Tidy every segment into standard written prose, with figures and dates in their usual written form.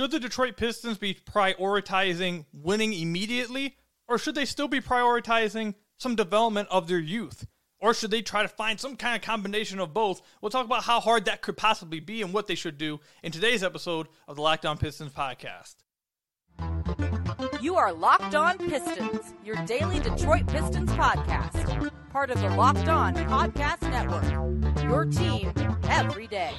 Should the Detroit Pistons be prioritizing winning immediately, or should they still be prioritizing some development of their youth? Or should they try to find some kind of combination of both? We'll talk about how hard that could possibly be and what they should do in today's episode of the Locked On Pistons podcast. You are Locked On Pistons, your daily Detroit Pistons podcast. Part of the Locked On Podcast Network, your team every day.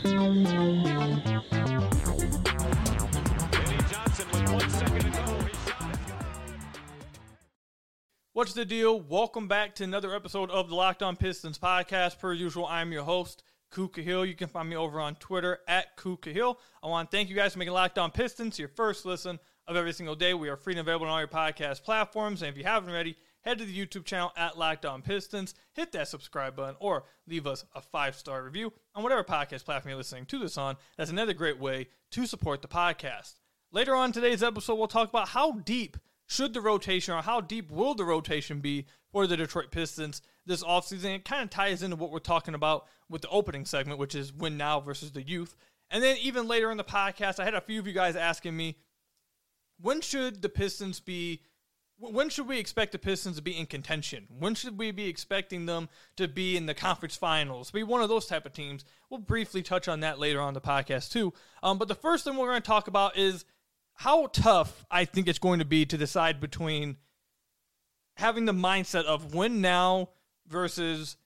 What's the deal? Welcome back to another episode of the Locked On Pistons podcast. Per usual, I'm your host, Kuka Hill. You can find me over on Twitter at Kuka Hill. I want to thank you guys for making Locked On Pistons your first listen of every single day. We are free and available on all your podcast platforms. And if you haven't already, head to the YouTube channel at Locked On Pistons, hit that subscribe button, or leave us a 5-star review on whatever podcast platform you're listening to this on. That's another great way to support the podcast. Later on in today's episode, we'll talk about how deep should the rotation, or how deep will the rotation be for the Detroit Pistons this offseason? It kind of ties into what we're talking about with the opening segment, which is win now versus the youth. And then even later in the podcast, I had a few of you guys asking me, when should we expect the Pistons to be in contention? When should we be expecting them to be in the conference finals, be one of those type of teams? We'll briefly touch on that later on in the podcast too. But the first thing we're going to talk about is how tough I think it's going to be to decide between having the mindset of win now versus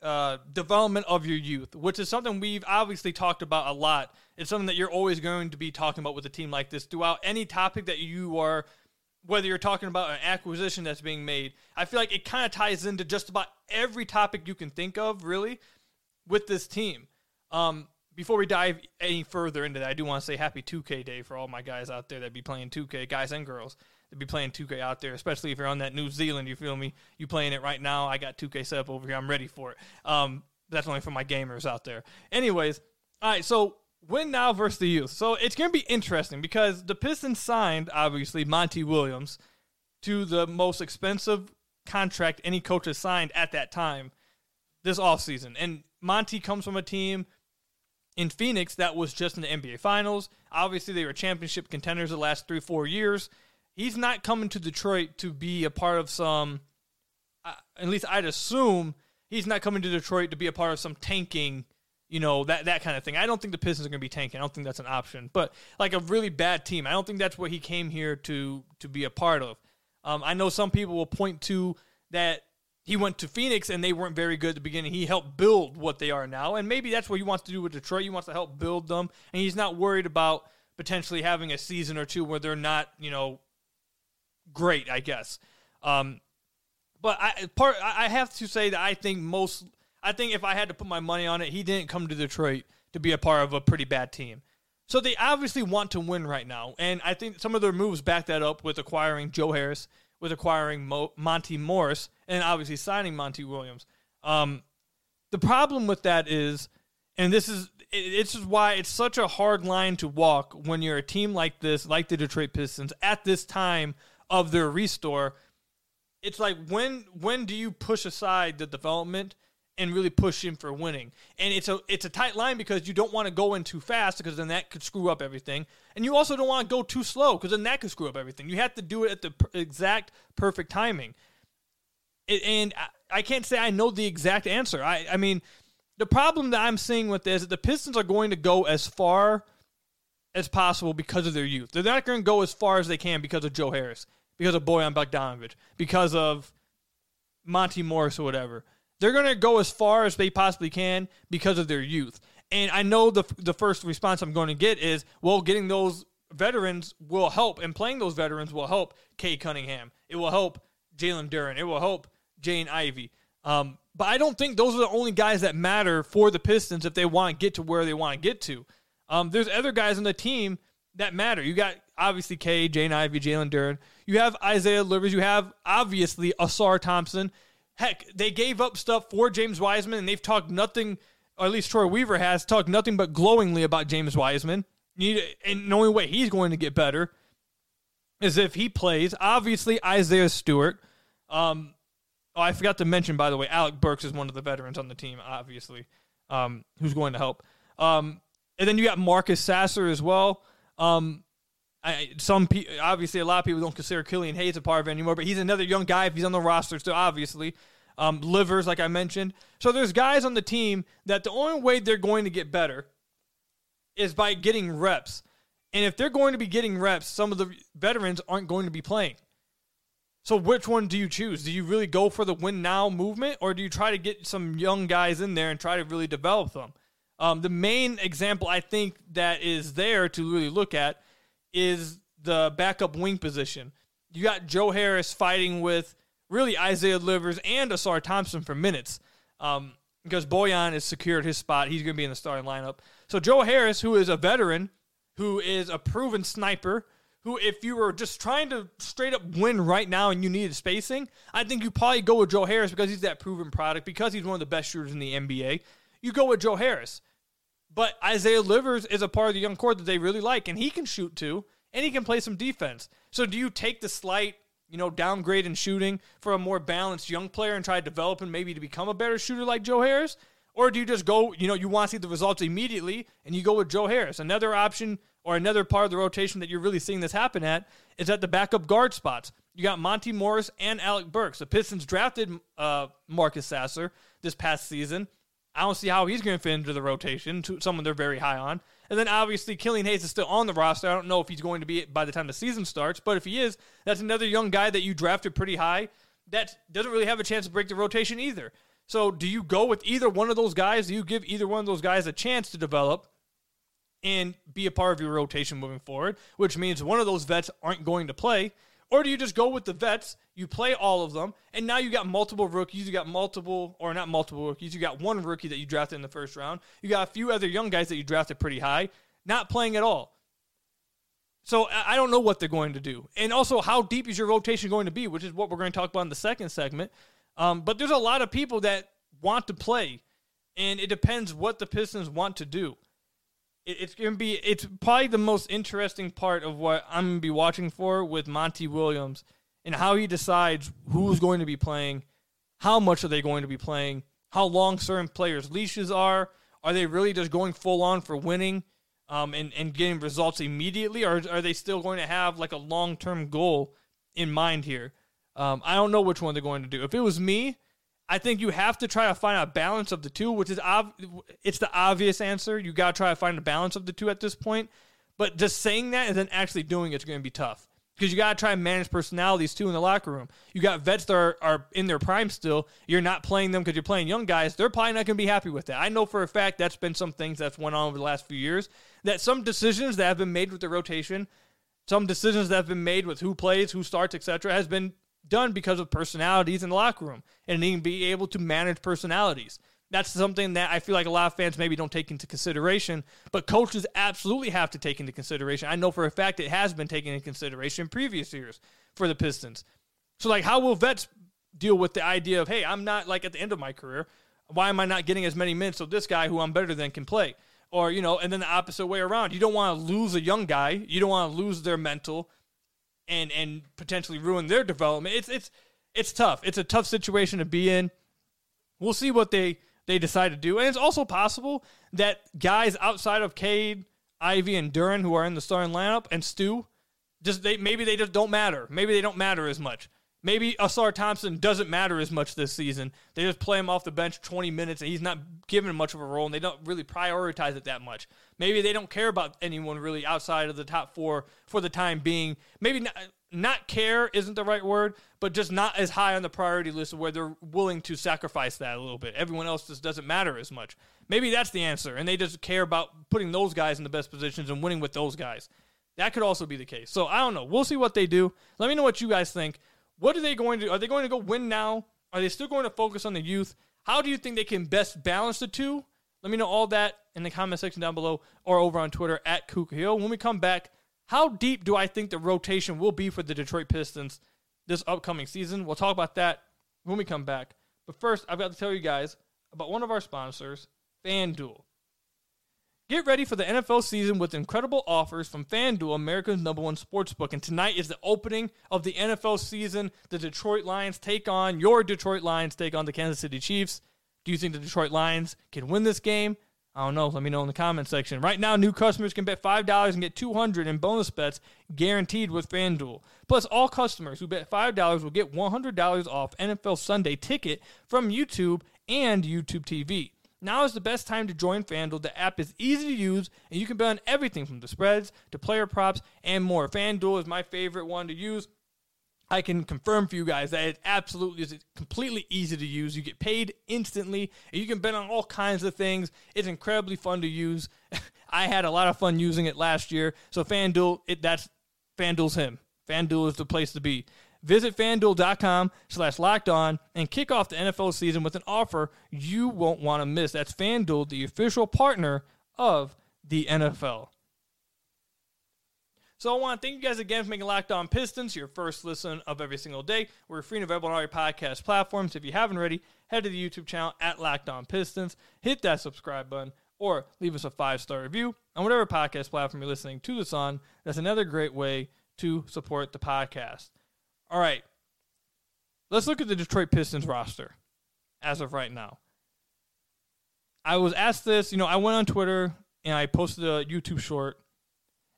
development of your youth, which is something we've obviously talked about a lot. It's something that you're always going to be talking about with a team like this throughout any topic that you are, whether you're talking about an acquisition that's being made. I feel like it kind of ties into just about every topic you can think of, really, with this team. Before we dive any further into that, I do want to say happy 2K day for all my guys out there that be playing 2K, guys and girls that be playing 2K out there, especially if you're on that New Zealand, you feel me? You playing it right now. I got 2K set up over here. I'm ready for it. That's only for my gamers out there. Anyways, all right, so win now versus the youth. So it's going to be interesting because the Pistons signed, obviously, Monty Williams to the most expensive contract any coach has signed at that time this offseason. And Monty comes from a team in Phoenix that was just in the NBA Finals. Obviously, they were championship contenders the last 3-4 years. He's not coming to Detroit to be a part of some, at least I'd assume, he's not coming to Detroit to be a part of some tanking, you know, that kind of thing. I don't think the Pistons are going to be tanking. I don't think that's an option. But, like, a really bad team. I don't think that's what he came here to be a part of. I know some people will point to that he went to Phoenix and they weren't very good at the beginning. He helped build what they are now. And maybe that's what he wants to do with Detroit. He wants to help build them. And he's not worried about potentially having a season or two where they're not, you know, great, I guess. But I have to say that I think if I had to put my money on it, he didn't come to Detroit to be a part of a pretty bad team. So they obviously want to win right now. And I think some of their moves back that up with acquiring Joe Harris, with acquiring Monté Morris, and obviously signing Monty Williams. The problem with that is, and this is why it's such a hard line to walk when you're a team like this, like the Detroit Pistons, at this time of their restore. It's like, when do you push aside the development and really push him for winning? And it's a tight line because you don't want to go in too fast because then that could screw up everything. And you also don't want to go too slow because then that could screw up everything. You have to do it at the exact perfect timing. And I can't say I know the exact answer. I mean, the problem that I'm seeing with this is the Pistons are going to go as far as possible because of their youth. They're not going to go as far as they can because of Joe Harris, because of Bojan Bogdanović, because of Monté Morris or whatever. They're going to go as far as they possibly can because of their youth. And I know the first response I'm going to get is, well, getting those veterans will help, and playing those veterans will help Cade Cunningham. It will help Jalen Duren. It will help Jaden Ivey. But I don't think those are the only guys that matter for the Pistons if they want to get to where they want to get to. There's other guys on the team that matter. You got, obviously, Cade, Jaden Ivey, Jalen Duren. You have Isaiah Livers. You have, obviously, Ausar Thompson. Heck, they gave up stuff for James Wiseman, and they've talked nothing, or at least Troy Weaver has, talked nothing but glowingly about James Wiseman. And the only way he's going to get better is if he plays. Obviously, Isaiah Stewart. I forgot to mention, by the way, Alec Burks is one of the veterans on the team, obviously, who's going to help. And then you got Marcus Sasser as well. Obviously, a lot of people don't consider Killian Hayes a part of it anymore, but he's another young guy if he's on the roster still, obviously. Livers, like I mentioned. So there's guys on the team that the only way they're going to get better is by getting reps. And if they're going to be getting reps, some of the veterans aren't going to be playing. So which one do you choose? Do you really go for the win now movement, or do you try to get some young guys in there and try to really develop them? The main example I think that is there to really look at is the backup wing position. You got Joe Harris fighting with really Isaiah Livers and Ausar Thompson for minutes because Bojan has secured his spot. He's going to be in the starting lineup. So Joe Harris, who is a veteran, who is a proven sniper, who if you were just trying to straight up win right now and you needed spacing, I think you probably go with Joe Harris because he's that proven product, because he's one of the best shooters in the NBA. You go with Joe Harris. But Isaiah Livers is a part of the young core that they really like, and he can shoot too, and he can play some defense. So do you take the slight, downgrade in shooting for a more balanced young player and try to develop him maybe to become a better shooter like Joe Harris? Or do you just go, you want to see the results immediately, and you go with Joe Harris? Another option or another part of the rotation that you're really seeing this happen at is at the backup guard spots. You got Monté Morris and Alec Burks. The Pistons drafted Marcus Sasser this past season. I don't see how he's going to fit into the rotation, to someone they're very high on. And then obviously Killian Hayes is still on the roster. I don't know if he's going to be by the time the season starts, but if he is, that's another young guy that you drafted pretty high that doesn't really have a chance to break the rotation either. So do you go with either one of those guys? Do you give either one of those guys a chance to develop and be a part of your rotation moving forward, which means one of those vets aren't going to play? Or do you just go with the vets, you play all of them, and now you got multiple rookies, you got one rookie that you drafted in the first round, you got a few other young guys that you drafted pretty high, not playing at all. So I don't know what they're going to do. And also, how deep is your rotation going to be, which is what we're going to talk about in the second segment. But there's a lot of people that want to play, and it depends what the Pistons want to do. It's probably the most interesting part of what I'm going to be watching for with Monty Williams and how he decides who's going to be playing, how much are they going to be playing, how long certain players' leashes are they really just going full on for winning and getting results immediately, or are they still going to have like a long-term goal in mind here? I don't know which one they're going to do. If it was me, I think you have to try to find a balance of the two, which is it's the obvious answer. You got to try to find a balance of the two at this point. But just saying that and then actually doing it's going to be tough, because you got to try and manage personalities too in the locker room. You got vets that are in their prime still. You're not playing them because you're playing young guys. They're probably not going to be happy with that. I know for a fact that's been some things that's went on over the last few years, that some decisions that have been made with the rotation, some decisions that have been made with who plays, who starts, etc., has been done because of personalities in the locker room and needing to be able to manage personalities. That's something that I feel like a lot of fans maybe don't take into consideration, but coaches absolutely have to take into consideration. I know for a fact it has been taken into consideration in previous years for the Pistons. So, how will vets deal with the idea of, hey, I'm not, at the end of my career, why am I not getting as many minutes so this guy who I'm better than can play? Or, and then the opposite way around. You don't want to lose a young guy. You don't want to lose their mental and potentially ruin their development. It's tough. It's a tough situation to be in. We'll see what they decide to do. And it's also possible that guys outside of Cade, Ivey, and Duren, who are in the starting lineup, and Stu, maybe they just don't matter. Maybe they don't matter as much. Maybe Ausar Thompson doesn't matter as much this season. They just play him off the bench 20 minutes, and he's not given much of a role, and they don't really prioritize it that much. Maybe they don't care about anyone really outside of the top four for the time being. Maybe not care isn't the right word, but just not as high on the priority list where they're willing to sacrifice that a little bit. Everyone else just doesn't matter as much. Maybe that's the answer, and they just care about putting those guys in the best positions and winning with those guys. That could also be the case. So I don't know. We'll see what they do. Let me know what you guys think. What are they going to do? Are they going to go win now? Are they still going to focus on the youth? How do you think they can best balance the two? Let me know all that in the comment section down below or over on Twitter at Kuka Hill. When we come back, how deep do I think the rotation will be for the Detroit Pistons this upcoming season? We'll talk about that when we come back. But first, I've got to tell you guys about one of our sponsors, FanDuel. Get ready for the NFL season with incredible offers from FanDuel, America's #1 sportsbook. And tonight is the opening of the NFL season. The Detroit Lions take on, your Detroit Lions take on the Kansas City Chiefs. Do you think the Detroit Lions can win this game? I don't know. Let me know in the comment section. Right now, new customers can bet $5 and get $200 in bonus bets guaranteed with FanDuel. Plus, all customers who bet $5 will get $100 off NFL Sunday Ticket from YouTube and YouTube TV. Now is the best time to join FanDuel. The app is easy to use, and you can bet on everything from the spreads to player props and more. FanDuel is my favorite one to use. I can confirm for you guys that it absolutely is completely easy to use. You get paid instantly, and you can bet on all kinds of things. It's incredibly fun to use. I had a lot of fun using it last year. So FanDuel, that's FanDuel's him. FanDuel is the place to be. Visit FanDuel.com/LockedOn and kick off the NFL season with an offer you won't want to miss. That's FanDuel, the official partner of the NFL. So I want to thank you guys again for making Locked On Pistons your first listen of every single day. We're free and available on all your podcast platforms. If you haven't already, head to the YouTube channel at Locked On Pistons. Hit that subscribe button or leave us a 5-star review on whatever podcast platform you're listening to this on. That's another great way to support the podcast. All right, let's look at the Detroit Pistons roster as of right now. I was asked this, I went on Twitter and I posted a YouTube short.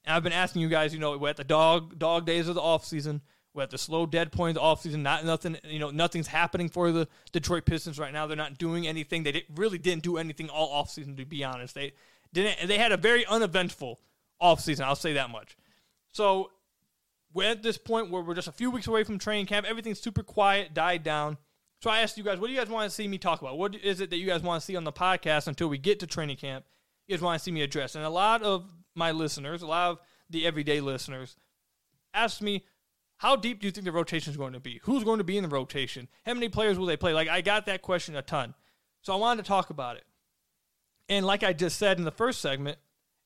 And I've been asking you guys, we're at the dog days of the offseason. We're at the slow dead point of the offseason. Nothing's happening for the Detroit Pistons right now. They're not doing anything. They really didn't do anything all offseason, to be honest. They had a very uneventful offseason. I'll say that much. So we're at this point where we're just a few weeks away from training camp. Everything's super quiet, died down. So I asked you guys, what do you guys want to see me talk about? What is it that you guys want to see on the podcast until we get to training camp? You guys want to see me address? And a lot of my listeners, a lot of the everyday listeners, asked me, how deep do you think the rotation is going to be? Who's going to be in the rotation? How many players will they play? I got that question a ton. So I wanted to talk about it. And like I just said in the first segment,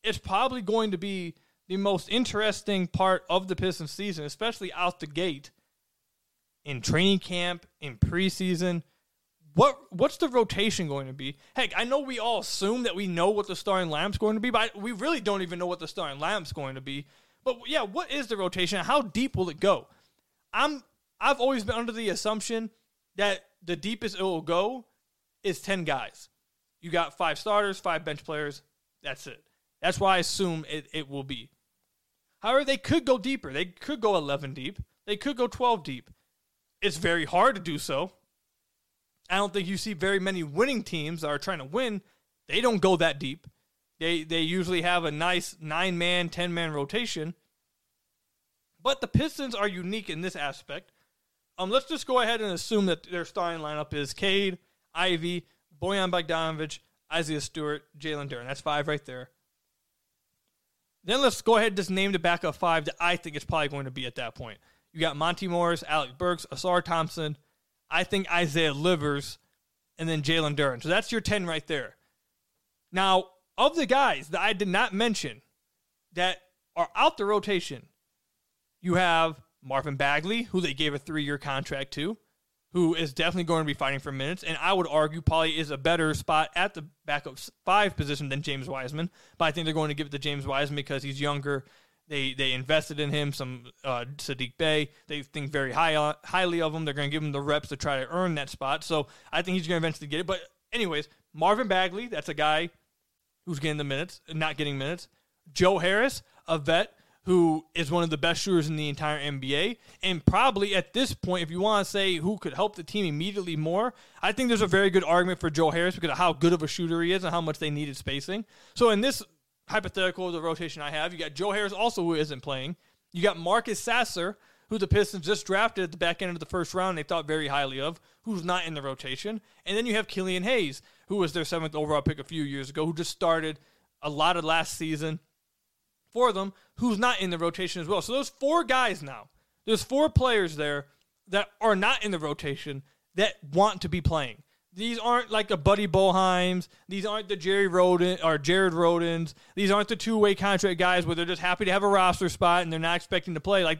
it's probably going to be the most interesting part of the Pistons season, especially out the gate in training camp, in preseason. What's the rotation going to be? Heck, I know we all assume that we know what the starting lineup's going to be, but we really don't even know what the starting lineup's going to be. But yeah, what is the rotation? How deep will it go? I've always been under the assumption that the deepest it will go is 10 guys. You got 5 starters, 5 bench players. That's it. That's why I assume it will be. However, they could go deeper. They could go 11 deep. They could go 12 deep. It's very hard to do so. I don't think you see very many winning teams that are trying to win. They don't go that deep. They usually have a nice 9-man, 10-man rotation. But the Pistons are unique in this aspect. Let's just go ahead and assume that their starting lineup is Cade, Ivey, Bojan Bogdanović, Isaiah Stewart, Jalen Duren. That's 5 right there. Then let's go ahead and just name the backup 5 that I think it's probably going to be at that point. You got Monté Morris, Alec Burks, Ausar Thompson, I think Isaiah Livers, and then Jalen Duren. So that's your 10 right there. Now, of the guys that I did not mention that are out the rotation, you have Marvin Bagley, who they gave a 3-year contract to, who is definitely going to be fighting for minutes, and I would argue probably is a better spot at the backup 5 position than James Wiseman. But I think they're going to give it to James Wiseman because he's younger. They invested in him, some Sadiq Bey. They think very highly of him. They're going to give him the reps to try to earn that spot. So I think he's going to eventually get it. But anyways, Marvin Bagley, that's a guy who's getting the minutes, not getting minutes. Joe Harris, a vet who is one of the best shooters in the entire NBA. And probably at this point, if you want to say who could help the team immediately more, I think there's a very good argument for Joe Harris because of how good of a shooter he is and how much they needed spacing. So in this hypothetical of the rotation I have, you got Joe Harris also who isn't playing. You got Marcus Sasser, who the Pistons just drafted at the back end of the first round, they thought very highly of, who's not in the rotation. And then you have Killian Hayes, who was their 7th overall pick a few years ago, who just started a lot of last season for them, who's not in the rotation as well. So those 4 guys now, there's 4 players there that are not in the rotation that want to be playing. These aren't like a Buddy Boheims. These aren't the Jared Rodens. These aren't the two-way contract guys where they're just happy to have a roster spot and they're not expecting to play. I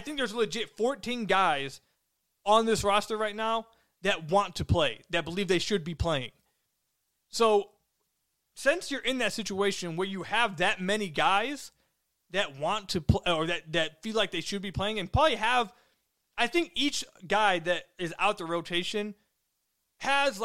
think there's legit 14 guys on this roster right now that want to play, that believe they should be playing. So since you're in that situation where you have that many guys that want to play or that feel like they should be playing and probably have, I think each guy that is out the rotation has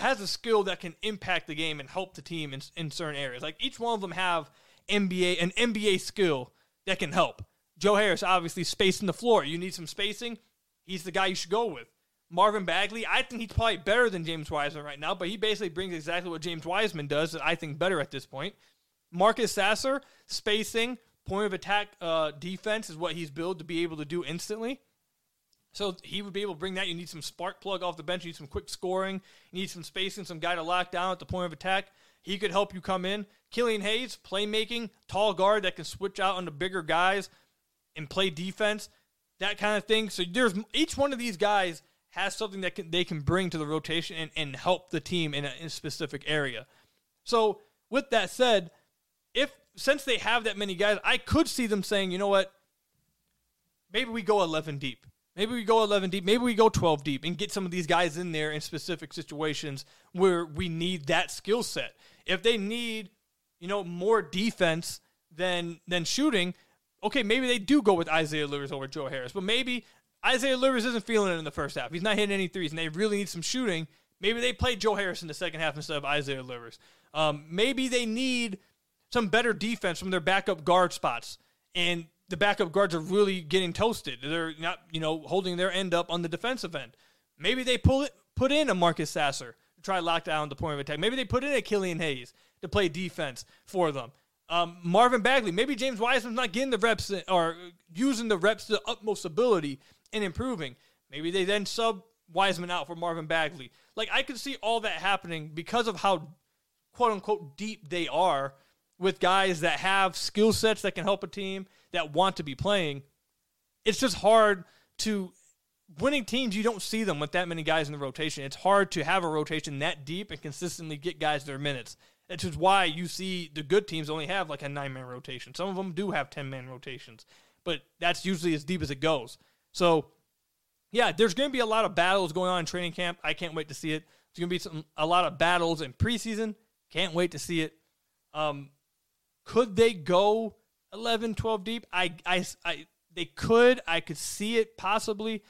has a skill that can impact the game and help the team in certain areas. Like, each one of them have an NBA skill that can help. Joe Harris, obviously, spacing the floor. You need some spacing, he's the guy you should go with. Marvin Bagley, I think he's probably better than James Wiseman right now, but he basically brings exactly what James Wiseman does that I think better at this point. Marcus Sasser, spacing, point of attack defense is what he's built to be able to do instantly. So he would be able to bring that. You need some spark plug off the bench. You need some quick scoring. You need some spacing, some guy to lock down at the point of attack. He could help you come in. Killian Hayes, playmaking, tall guard that can switch out on the bigger guys and play defense, that kind of thing. So there's each one of these guys has something that can, they can bring to the rotation and help the team in a specific area. So with that said, since they have that many guys, I could see them saying, you know what, maybe we go 11 deep. Maybe we go 11 deep. Maybe we go 12 deep and get some of these guys in there in specific situations where we need that skill set. If they need, more defense than shooting, okay, maybe they do go with Isaiah Livers over Joe Harris, but maybe Isaiah Livers isn't feeling it in the first half. He's not hitting any threes, and they really need some shooting. Maybe they play Joe Harris in the second half instead of Isaiah Livers. Maybe they need some better defense from their backup guard spots, and the backup guards are really getting toasted. They're not, holding their end up on the defensive end. Maybe they put in a Marcus Sasser to try to lock down the point of attack. Maybe they put in a Killian Hayes to play defense for them. Marvin Bagley, maybe James Wiseman's not getting the reps or using the reps to the utmost ability and improving. Maybe they then sub Wiseman out for Marvin Bagley. Like, I could see all that happening because of how, quote-unquote, deep they are with guys that have skill sets that can help a team that want to be playing. It's just hard to – winning teams, you don't see them with that many guys in the rotation. It's hard to have a rotation that deep and consistently get guys their minutes. Which is why you see the good teams only have like a 9-man rotation. Some of them do have 10-man rotations, but that's usually as deep as it goes. So, yeah, there's going to be a lot of battles going on in training camp. I can't wait to see it. There's going to be a lot of battles in preseason. Can't wait to see it. Could they go 11, 12 deep? They could. I could see it possibly.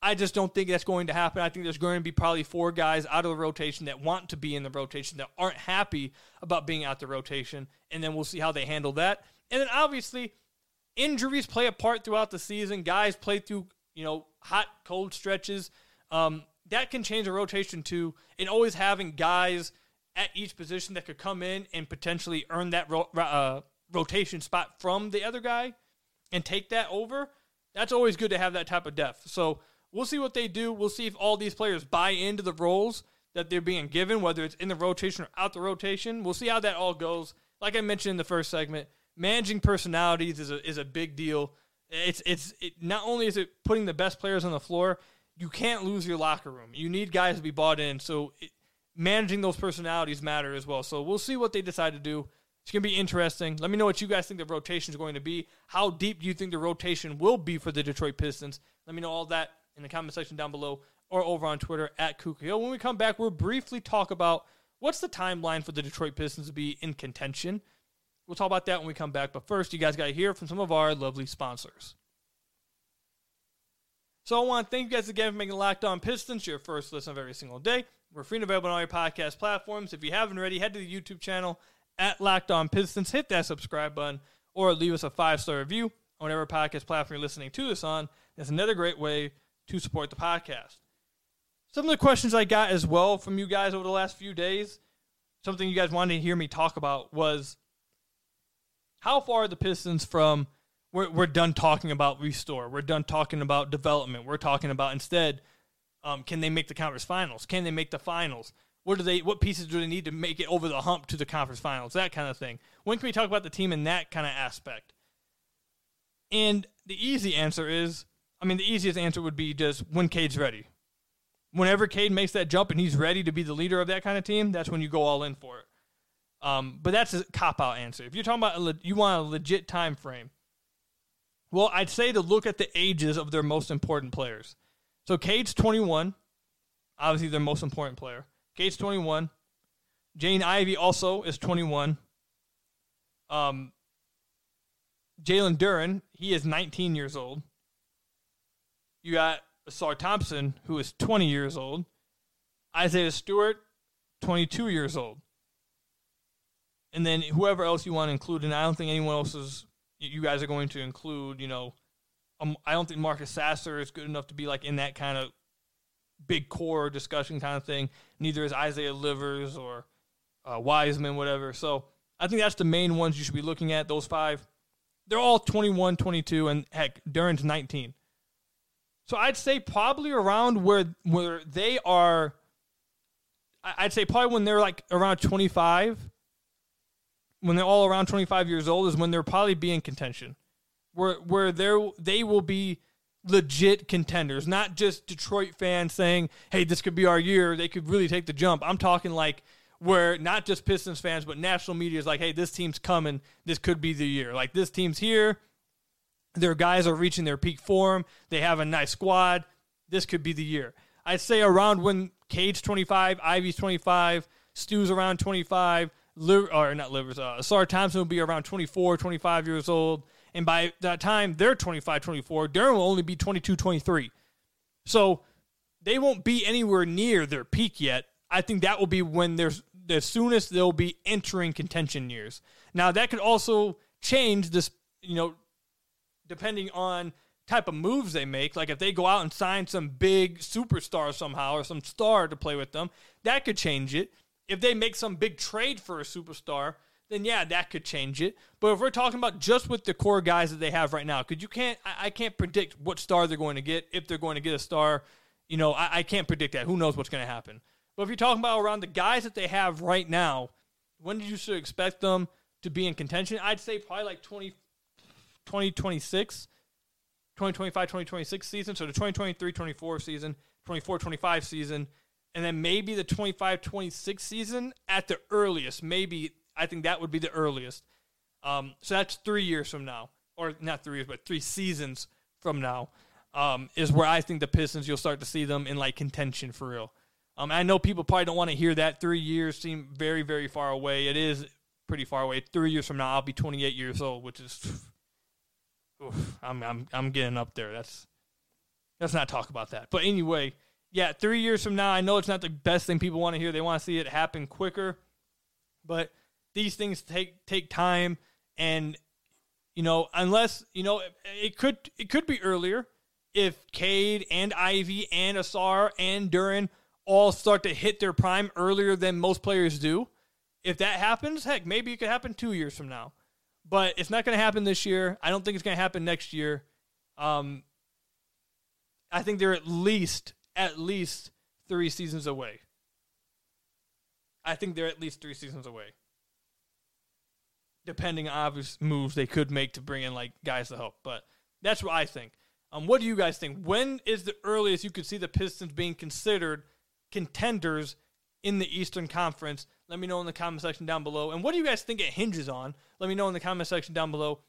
I just don't think that's going to happen. I think there's going to be probably four guys out of the rotation that want to be in the rotation that aren't happy about being out the rotation, and then we'll see how they handle that. And then obviously injuries play a part throughout the season. Guys play through, hot, cold stretches. That can change a rotation too, and always having guys at each position that could come in and potentially earn that rotation spot from the other guy and take that over. That's always good to have that type of depth. So we'll see what they do. We'll see if all these players buy into the roles that they're being given, whether it's in the rotation or out the rotation. We'll see how that all goes. Like I mentioned in the first segment, managing personalities is a big deal. Not only is it putting the best players on the floor, you can't lose your locker room. You need guys to be bought in. So managing those personalities matter as well. So we'll see what they decide to do. It's going to be interesting. Let me know what you guys think the rotation is going to be. How deep do you think the rotation will be for the Detroit Pistons? Let me know all that in the comment section down below or over on Twitter at Kuka Hill. When we come back, we'll briefly talk about what's the timeline for the Detroit Pistons to be in contention. We'll talk about that when we come back. But first, you guys got to hear from some of our lovely sponsors. So I want to thank you guys again for making Locked On Pistons your first listen of every single day. We're free and available on all your podcast platforms. If you haven't already, head to the YouTube channel at Locked On Pistons, hit that subscribe button, or leave us a 5-star review on whatever podcast platform you're listening to this on. That's another great way to support the podcast. Some of the questions I got as well from you guys over the last few days, something you guys wanted to hear me talk about was how far are the Pistons from we're done talking about restore, we're done talking about development, we're talking about instead, can they make the conference finals? Can they make the finals? What pieces do they need to make it over the hump to the conference finals? That kind of thing. When can we talk about the team in that kind of aspect? And the easiest answer would be just when Cade's ready. Whenever Cade makes that jump and he's ready to be the leader of that kind of team, that's when you go all in for it. But that's a cop-out answer. If you're talking about you want a legit time frame, well, I'd say to look at the ages of their most important players. So Cade's 21, obviously their most important player. Cade's 21. Jaden Ivey also is 21. Jalen Duren, he is 19 years old. You got Ausar Thompson, who is 20 years old. Isaiah Stewart, 22 years old. And then whoever else you want to include, and I don't think anyone else is, you guys are going to include, you know, I don't think Marcus Sasser is good enough to be like in that kind of big core discussion kind of thing. Neither is Isaiah Livers or Wiseman, whatever. So I think that's the main ones you should be looking at, those five. They're all 21, 22, and heck, Duren's 19. So I'd say probably around where they are, I'd say probably when they're like around 25, when they're all around 25 years old is when they're probably be in contention. Where they will be legit contenders, not just Detroit fans saying, hey, this could be our year. They could really take the jump. I'm talking like where not just Pistons fans, but national media is like, hey, this team's coming. This could be the year. Like, this team's here. Their guys are reaching their peak form. They have a nice squad. This could be the year. I'd say around when Cade's 25, Ivy's 25, Stu's around 25, Ausar Thompson will be around 24, 25 years old. And by that time, they're 25, 24. Duren will only be 22, 23. So they won't be anywhere near their peak yet. I think that will be when there's the soonest they'll be entering contention years. Now, that could also change this, you know, depending on type of moves they make. Like if they go out and sign some big superstar somehow or some star to play with them, that could change it. If they make some big trade for a superstar, then yeah, that could change it. But if we're talking about just with the core guys that they have right now, because I can't predict what star they're going to get, if they're going to get a star. You know, I can't predict that. Who knows what's going to happen? But if you're talking about around the guys that they have right now, when did you should expect them to be in contention? I'd say probably like 2025, 2026 season. So the 2023-24 season, 24-25 season, and then maybe the 25-26 season at the earliest. Maybe I think that would be the earliest. So that's 3 years from now, or not 3 years, but 3 seasons from now is where I think the Pistons, you'll start to see them in like contention for real. I know people probably don't want to hear that. 3 years seem very, very far away. It is pretty far away. 3 years from now, I'll be 28 years old, which is... Oof, I'm getting up there. Let's not talk about that. But anyway, yeah, 3 years from now, I know it's not the best thing people want to hear. They want to see it happen quicker, but these things take time, and you know, unless you know, it could be earlier if Cade and Ivy and Ausar and Duren all start to hit their prime earlier than most players do. If that happens, heck, maybe it could happen 2 years from now. But it's not going to happen this year. I don't think it's going to happen next year. I think they're at least 3 seasons away. Depending on obvious moves they could make to bring in like guys to help. But that's what I think. What do you guys think? When is the earliest you could see the Pistons being considered contenders in the Eastern Conference? Let me know in the comment section down below. And what do you guys think it hinges on? Let me know in the comment section down below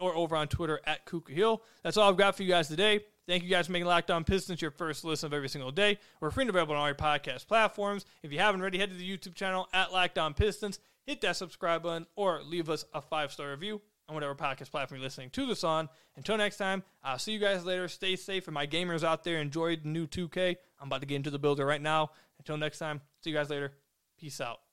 or over on Twitter at Kuka Hill. That's all I've got for you guys today. Thank you guys for making Locked On Pistons your first listen of every single day. We're free and available on all your podcast platforms. If you haven't already, head to the YouTube channel at Locked On Pistons. Hit that subscribe button or leave us a 5-star review on whatever podcast platform you're listening to this on. Until next time, I'll see you guys later. Stay safe. And my gamers out there, enjoy the new 2K. I'm about to get into the builder right now. Until next time, see you guys later. Peace out.